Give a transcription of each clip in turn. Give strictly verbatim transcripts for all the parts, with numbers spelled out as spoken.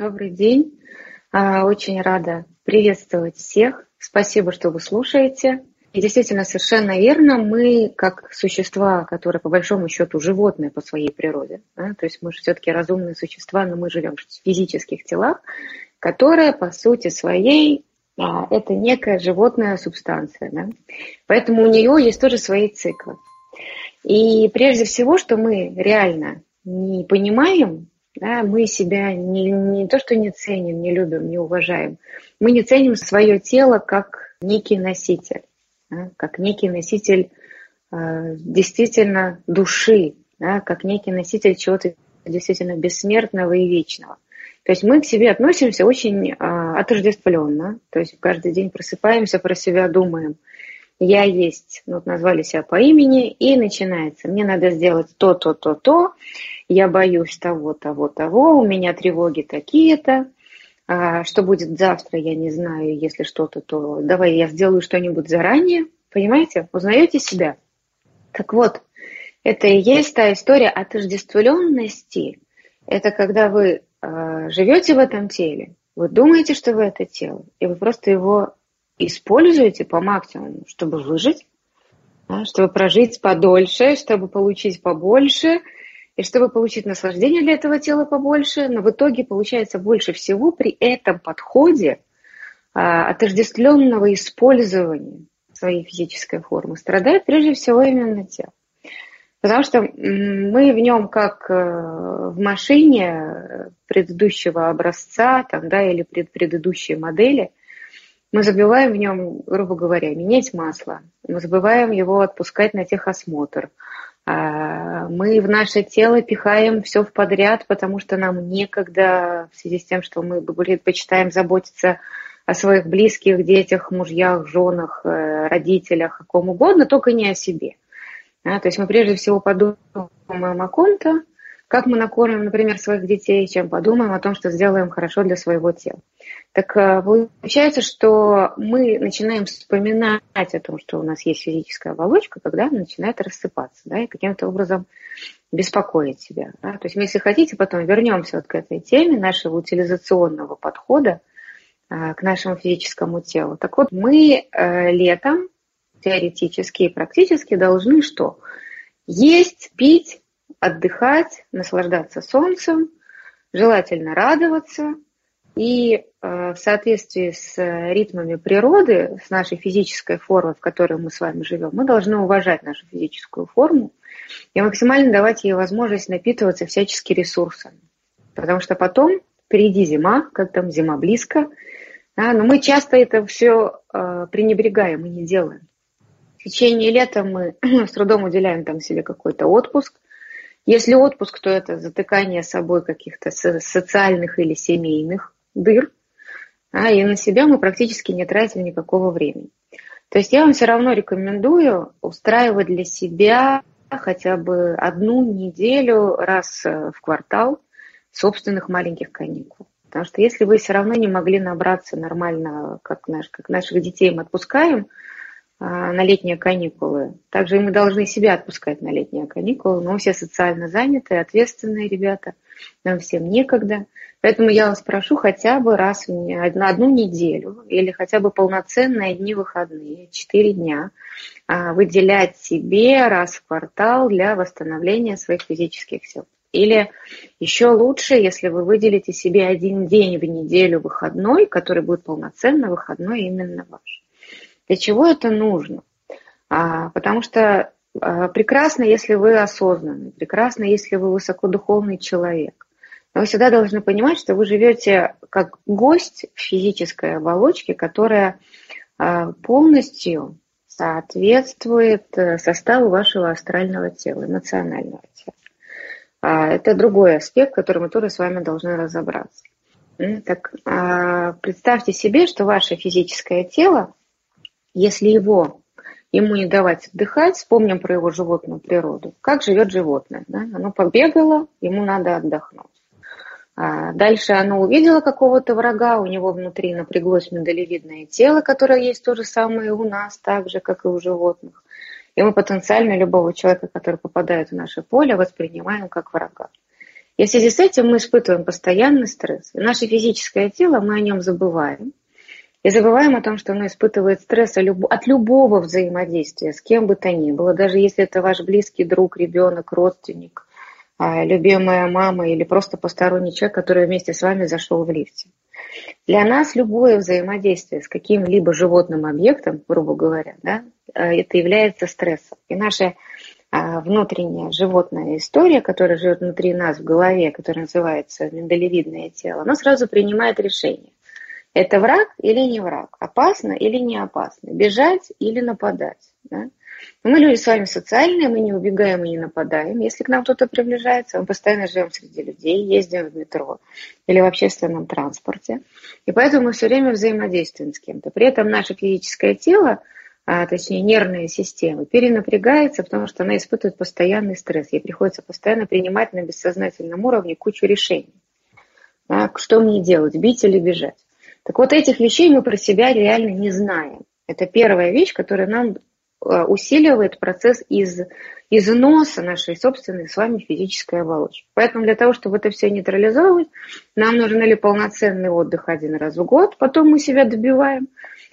Добрый день. Очень рада приветствовать всех. Спасибо, что вы слушаете. И действительно, совершенно верно, мы как существа, которые по большому счету животные по своей природе, да, то есть мы же все-таки разумные существа, но мы живем в физических телах, которые по сути своей а, это некая животная субстанция. Да, поэтому у нее есть тоже свои циклы. И прежде всего, что мы реально не понимаем, да, мы себя не, не то что не ценим, не любим, не уважаем, мы не ценим свое тело как некий носитель. Как некий носитель действительно души, да, как некий носитель чего-то действительно бессмертного и вечного. То есть мы к себе относимся очень отождествленно, то есть каждый день просыпаемся, про себя думаем. Я есть, вот назвали себя по имени, и начинается. Мне надо сделать то, то, то, то, я боюсь того, того, того, у меня тревоги такие-то. Что будет завтра, я не знаю, если что-то, то давай я сделаю что-нибудь заранее. Понимаете? Узнаете себя? Так вот, это и есть та история отождествленности. Это когда вы э, живете в этом теле, вы думаете, что вы это тело, и вы просто его используете по максимуму, чтобы выжить, да, чтобы прожить подольше, чтобы получить побольше, и чтобы получить наслаждение для этого тела побольше, но в итоге получается больше всего при этом подходе а, отождествленного использования своей физической формы страдает прежде всего именно тело. Потому что мы в нем как в машине предыдущего образца там, да, или пред, предыдущей модели, мы забываем в нем, грубо говоря, менять масло, мы забываем его отпускать на техосмотр. Мы в наше тело пихаем все в подряд, потому что нам некогда, в связи с тем, что мы предпочитаем заботиться о своих близких, детях, мужьях, женах, родителях, о ком угодно, только не о себе. То есть мы прежде всего подумаем о ком-то, как мы накормим, например, своих детей, чем подумаем о том, что сделаем хорошо для своего тела. Так получается, что мы начинаем вспоминать о том, что у нас есть физическая оболочка, когда она начинает рассыпаться, да, и каким-то образом беспокоить себя. Да. То есть мы, если хотите, потом вернемся вот к этой теме нашего утилизационного подхода к нашему физическому телу. Так вот, мы летом теоретически и практически должны что? Есть, пить, отдыхать, наслаждаться солнцем, желательно радоваться. И э, в соответствии с ритмами природы, с нашей физической формой, в которой мы с вами живем, мы должны уважать нашу физическую форму и максимально давать ей возможность напитываться всячески ресурсами. Потому что потом впереди зима, как там зима близко, да, но мы часто это все э, пренебрегаем и не делаем. В течение лета мы с трудом уделяем там себе какой-то отпуск. Если отпуск, то это затыкание собой каких-то социальных или семейных дыр, а, и на себя мы практически не тратим никакого времени. То есть я вам все равно рекомендую устраивать для себя хотя бы одну неделю раз в квартал собственных маленьких каникул. Потому что если вы все равно не могли набраться нормально, как, наш, как наших детей мы отпускаем, на летние каникулы. Также и мы должны себя отпускать на летние каникулы. Мы все социально занятые, ответственные ребята. Нам всем некогда. Поэтому я вас прошу хотя бы раз на одну неделю или хотя бы полноценные дни выходные, четыре дня, выделять себе раз в квартал для восстановления своих физических сил. Или еще лучше, если вы выделите себе один день в неделю выходной, который будет полноценно выходной именно ваш. Для чего это нужно? А, потому что а, прекрасно, если вы осознанный, прекрасно, если вы высокодуховный человек. Но вы всегда должны понимать, что вы живете как гость в физической оболочке, которая а, полностью соответствует составу вашего астрального тела, эмоционального тела. А, это другой аспект, который мы тоже с вами должны разобраться. Так, а, представьте себе, что ваше физическое тело, если его, ему не давать отдыхать, вспомним про его животную природу. Как живет животное? Да? Оно побегало, ему надо отдохнуть. А дальше оно увидело какого-то врага, у него внутри напряглось миндалевидное тело, которое есть то же самое у нас, так же, как и у животных. И мы потенциально любого человека, который попадает в наше поле, воспринимаем как врага. И в связи с этим мы испытываем постоянный стресс. И наше физическое тело, мы о нем забываем. И забываем о том, что оно испытывает стресс от любого взаимодействия с кем бы то ни было, даже если это ваш близкий друг, ребенок, родственник, любимая мама или просто посторонний человек, который вместе с вами зашел в лифте. Для нас любое взаимодействие с каким-либо животным объектом, грубо говоря, да, это является стрессом. И наша внутренняя животная история, которая живет внутри нас в голове, которая называется миндалевидное тело, она сразу принимает решение. Это враг или не враг? Опасно или не опасно? Бежать или нападать? Да? Мы люди с вами социальные, мы не убегаем и не нападаем. Если к нам кто-то приближается, мы постоянно живем среди людей, ездим в метро или в общественном транспорте. И поэтому мы все время взаимодействуем с кем-то. При этом наше физическое тело, а точнее нервная система, перенапрягается, потому что она испытывает постоянный стресс. Ей приходится постоянно принимать на бессознательном уровне кучу решений. А что мне делать, бить или бежать? Так вот, этих вещей мы про себя реально не знаем. Это первая вещь, которая нам усиливает процесс из, износа нашей собственной с вами физической оболочки. Поэтому для того, чтобы это все нейтрализовывать, нам нужен или полноценный отдых один раз в год, потом мы себя добиваем,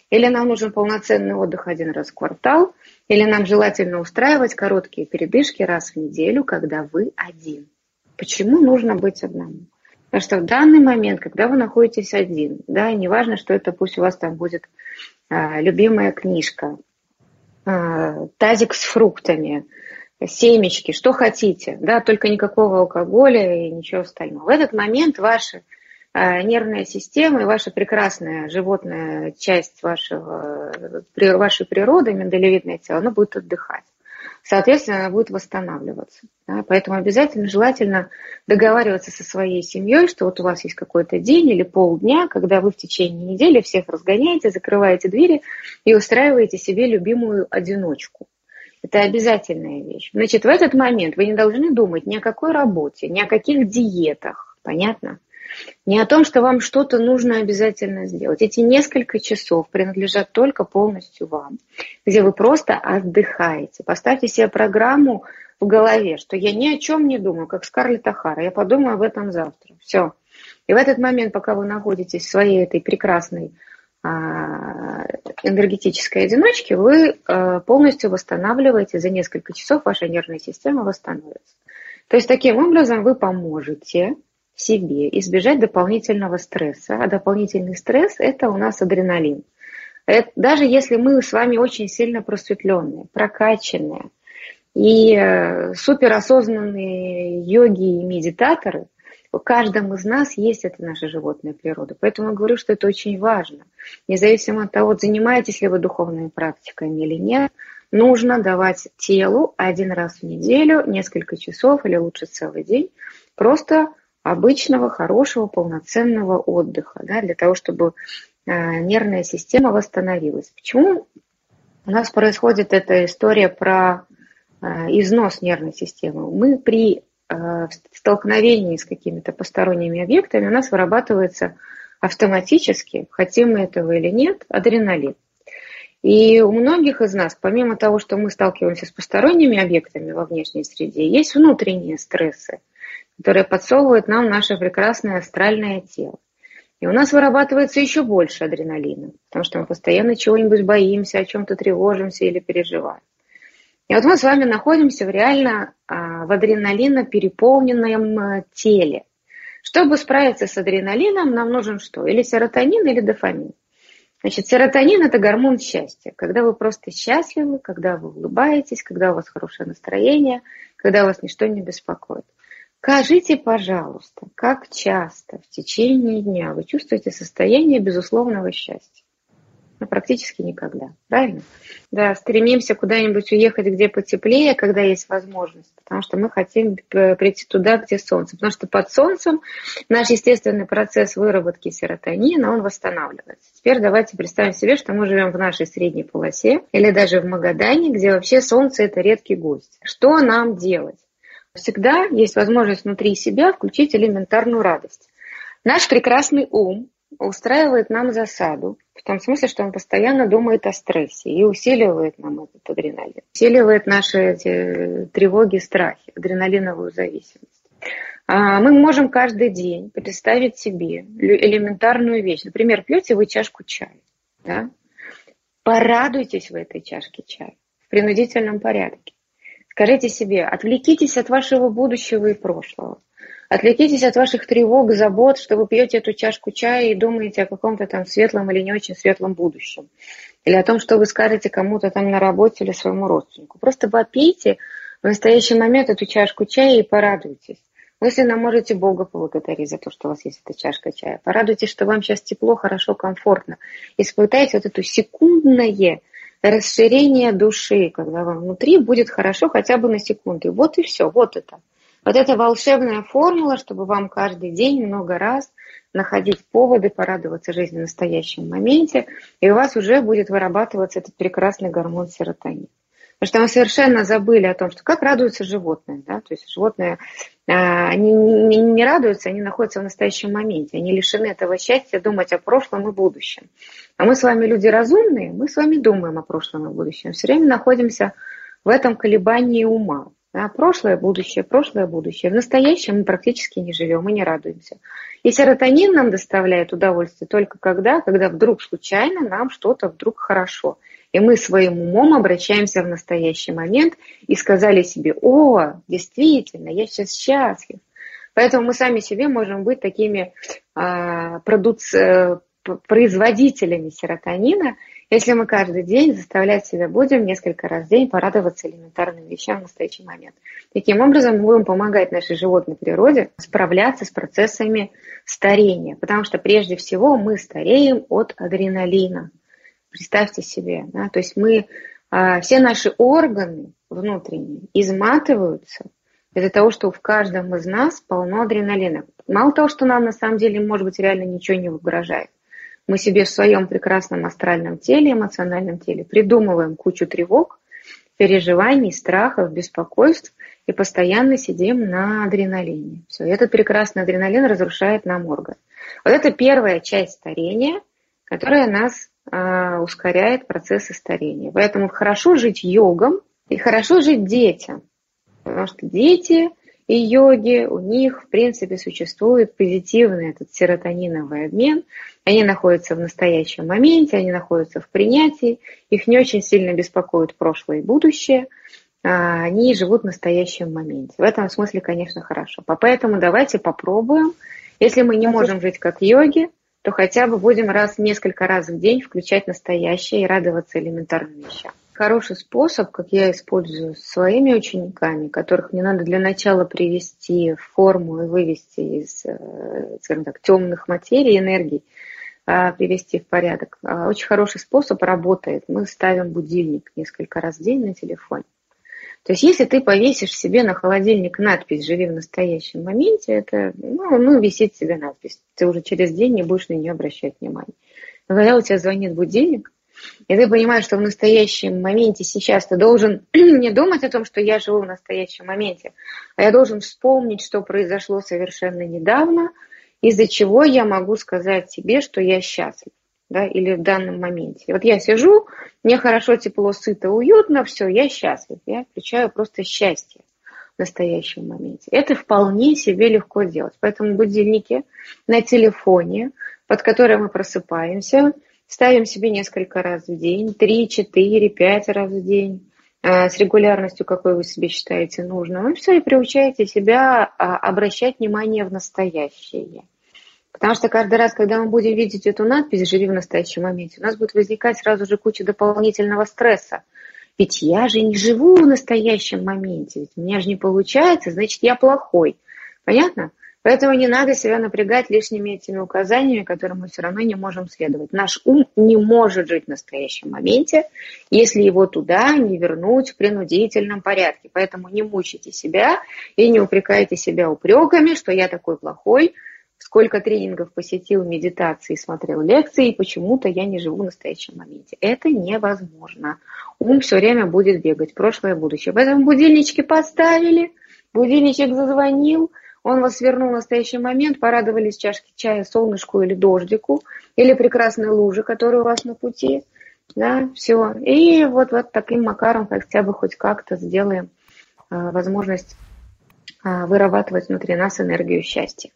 или нам нужен полноценный отдых один раз в квартал, или нам желательно устраивать короткие передышки раз в неделю, когда вы один. Почему нужно быть одному? Потому что в данный момент, когда вы находитесь один, да, и неважно, что это, пусть у вас там будет а, любимая книжка, а, тазик с фруктами, семечки, что хотите, да, только никакого алкоголя и ничего остального. В этот момент ваша а, нервная система и ваша прекрасная животная часть вашего, вашей природы, миндалевидное тело, она будет отдыхать. Соответственно, она будет восстанавливаться. Да? Поэтому обязательно, желательно договариваться со своей семьей, что вот у вас есть какой-то день или полдня, когда вы в течение недели всех разгоняете, закрываете двери и устраиваете себе любимую одиночку. Это обязательная вещь. Значит, в этот момент вы не должны думать ни о какой работе, ни о каких диетах, понятно? Ни о том, что вам что-то нужно обязательно сделать. Эти несколько часов принадлежат только полностью вам, где вы просто отдыхаете. Поставьте себе программу в голове, что я ни о чем не думаю, как Скарлетт О'Хара, я подумаю об этом завтра. Все. И в этот момент, пока вы находитесь в своей этой прекрасной энергетической одиночке, вы полностью восстанавливаете, за несколько часов ваша нервная система восстановится. То есть таким образом вы поможете себе избежать дополнительного стресса. А дополнительный стресс – это у нас адреналин. Это, даже если мы с вами очень сильно просветленные, прокачанные и суперосознанные йоги и медитаторы, у каждого из нас есть эта наша животная природа. Поэтому я говорю, что это очень важно. Независимо от того, занимаетесь ли вы духовными практиками или нет, нужно давать телу один раз в неделю, несколько часов или лучше целый день, просто обычного, хорошего, полноценного отдыха, да, для того, чтобы нервная система восстановилась. Почему у нас происходит эта история про износ нервной системы? Мы при столкновении с какими-то посторонними объектами у нас вырабатывается автоматически, хотим мы этого или нет, адреналин. И у многих из нас, помимо того, что мы сталкиваемся с посторонними объектами во внешней среде, есть внутренние стрессы, которые подсовывают нам наше прекрасное астральное тело. И у нас вырабатывается еще больше адреналина, потому что мы постоянно чего-нибудь боимся, о чем-то тревожимся или переживаем. И вот мы с вами находимся в реально в адреналинопереполненном теле. Чтобы справиться с адреналином, нам нужен что? Или серотонин, или дофамин. Значит, серотонин – это гормон счастья. Когда вы просто счастливы, когда вы улыбаетесь, когда у вас хорошее настроение, когда вас ничто не беспокоит. Скажите, пожалуйста, как часто в течение дня вы чувствуете состояние безусловного счастья? Ну, практически никогда, правильно? Да, стремимся куда-нибудь уехать, где потеплее, когда есть возможность, потому что мы хотим прийти туда, где солнце. Потому что под солнцем наш естественный процесс выработки серотонина, он восстанавливается. Теперь давайте представим себе, что мы живем в нашей средней полосе или даже в Магадане, где вообще солнце – это редкий гость. Что нам делать? Всегда есть возможность внутри себя включить элементарную радость. Наш прекрасный ум устраивает нам засаду, в том смысле, что он постоянно думает о стрессе и усиливает нам этот адреналин, усиливает наши эти тревоги, страхи, адреналиновую зависимость. Мы можем каждый день представить себе элементарную вещь. Например, пьете вы чашку чая. Да? Порадуйтесь в этой чашке чая в принудительном порядке. Скажите себе, отвлекитесь от вашего будущего и прошлого. Отвлекитесь от ваших тревог, забот, что вы пьете эту чашку чая и думаете о каком-то там светлом или не очень светлом будущем. Или о том, что вы скажете кому-то там на работе или своему родственнику. Просто попейте в настоящий момент эту чашку чая и порадуйтесь. Мысленно можете Бога поблагодарить за то, что у вас есть эта чашка чая. Порадуйтесь, что вам сейчас тепло, хорошо, комфортно. Испытайте вот это секундное расширение души, когда вам внутри будет хорошо хотя бы на секунду. Вот и все, вот это. Вот это волшебная формула, чтобы вам каждый день много раз находить поводы, порадоваться жизни в настоящем моменте, и у вас уже будет вырабатываться этот прекрасный гормон серотонин. Потому что мы совершенно забыли о том, что как радуются животные. Да? То есть животные они не радуются, они находятся в настоящем моменте. Они лишены этого счастья думать о прошлом и будущем. А мы с вами люди разумные, мы с вами думаем о прошлом и будущем. Все время находимся в этом колебании ума. Да, прошлое, будущее, прошлое, будущее. В настоящем мы практически не живем, мы не радуемся. И серотонин нам доставляет удовольствие только когда, когда вдруг случайно нам что-то вдруг хорошо. И мы своим умом обращаемся в настоящий момент и сказали себе: «О, действительно, я сейчас счастлив». Поэтому мы сами себе можем быть такими а, продуц, а, производителями серотонина, если мы каждый день заставлять себя будем несколько раз в день порадоваться элементарным вещам в настоящий момент. Таким образом, мы будем помогать нашей животной природе справляться с процессами старения. Потому что прежде всего мы стареем от адреналина. Представьте себе, да? То есть мы, все наши органы внутренние изматываются из-за того, что в каждом из нас полно адреналина. Мало того, что нам на самом деле, может быть, реально ничего не угрожает. Мы себе в своем прекрасном астральном теле, эмоциональном теле придумываем кучу тревог, переживаний, страхов, беспокойств и постоянно сидим на адреналине. Все, этот прекрасный адреналин разрушает нам орган. Вот это первая часть старения, которая нас э, ускоряет процессы старения. Поэтому хорошо жить йогам и хорошо жить детям, потому что дети и йоги, у них, в принципе, существует позитивный этот серотониновый обмен. Они находятся в настоящем моменте, они находятся в принятии, их не очень сильно беспокоит прошлое и будущее, они живут в настоящем моменте. В этом смысле, конечно, хорошо. Поэтому давайте попробуем. Если мы не можем жить как йоги, то хотя бы будем раз несколько раз в день включать настоящее и радоваться элементарным вещам. Хороший способ, как я использую с своими учениками, которых мне надо для начала привести в форму и вывести из, скажем так, темных материй, энергий, привести в порядок. Очень хороший способ работает. Мы ставим будильник несколько раз в день на телефоне. То есть если ты повесишь себе на холодильник надпись «Живи в настоящем моменте», это, ну, ну висит себе надпись. Ты уже через день не будешь на нее обращать внимания. Но когда у тебя звонит будильник, и ты понимаешь, что в настоящем моменте сейчас ты должен не думать о том, что я живу в настоящем моменте, а я должен вспомнить, что произошло совершенно недавно, из-за чего я могу сказать тебе, что я счастлив, да, или в данном моменте. И вот я сижу, мне хорошо, тепло, сыто, уютно, все, я счастлив. Я включаю просто счастье в настоящем моменте. Это вполне себе легко делать. Поэтому будильники на телефоне, под которые мы просыпаемся, ставим себе несколько раз в день, три, четыре, пять раз в день, с регулярностью, какой вы себе считаете нужным. И все, и приучаете себя обращать внимание в настоящее. Потому что каждый раз, когда мы будем видеть эту надпись «Живи в настоящем моменте», у нас будет возникать сразу же куча дополнительного стресса. Ведь я же не живу в настоящем моменте, ведь у меня же не получается, значит, я плохой. Понятно? Поэтому не надо себя напрягать лишними этими указаниями, которым мы все равно не можем следовать. Наш ум не может жить в настоящем моменте, если его туда не вернуть в принудительном порядке. Поэтому не мучайте себя и не упрекайте себя упреками, что я такой плохой, сколько тренингов посетил, медитации, смотрел лекции, и почему-то я не живу в настоящем моменте. Это невозможно. Ум все время будет бегать, прошлое, будущее. Поэтому будильнички поставили, будильничек зазвонил, он вас вернул в настоящий момент, порадовались чашки чая, солнышку или дождику, или прекрасной луже, которая у вас на пути. Да, все. И вот, вот таким макаром хотя бы хоть как-то сделаем э, возможность вырабатывать внутри нас энергию счастья.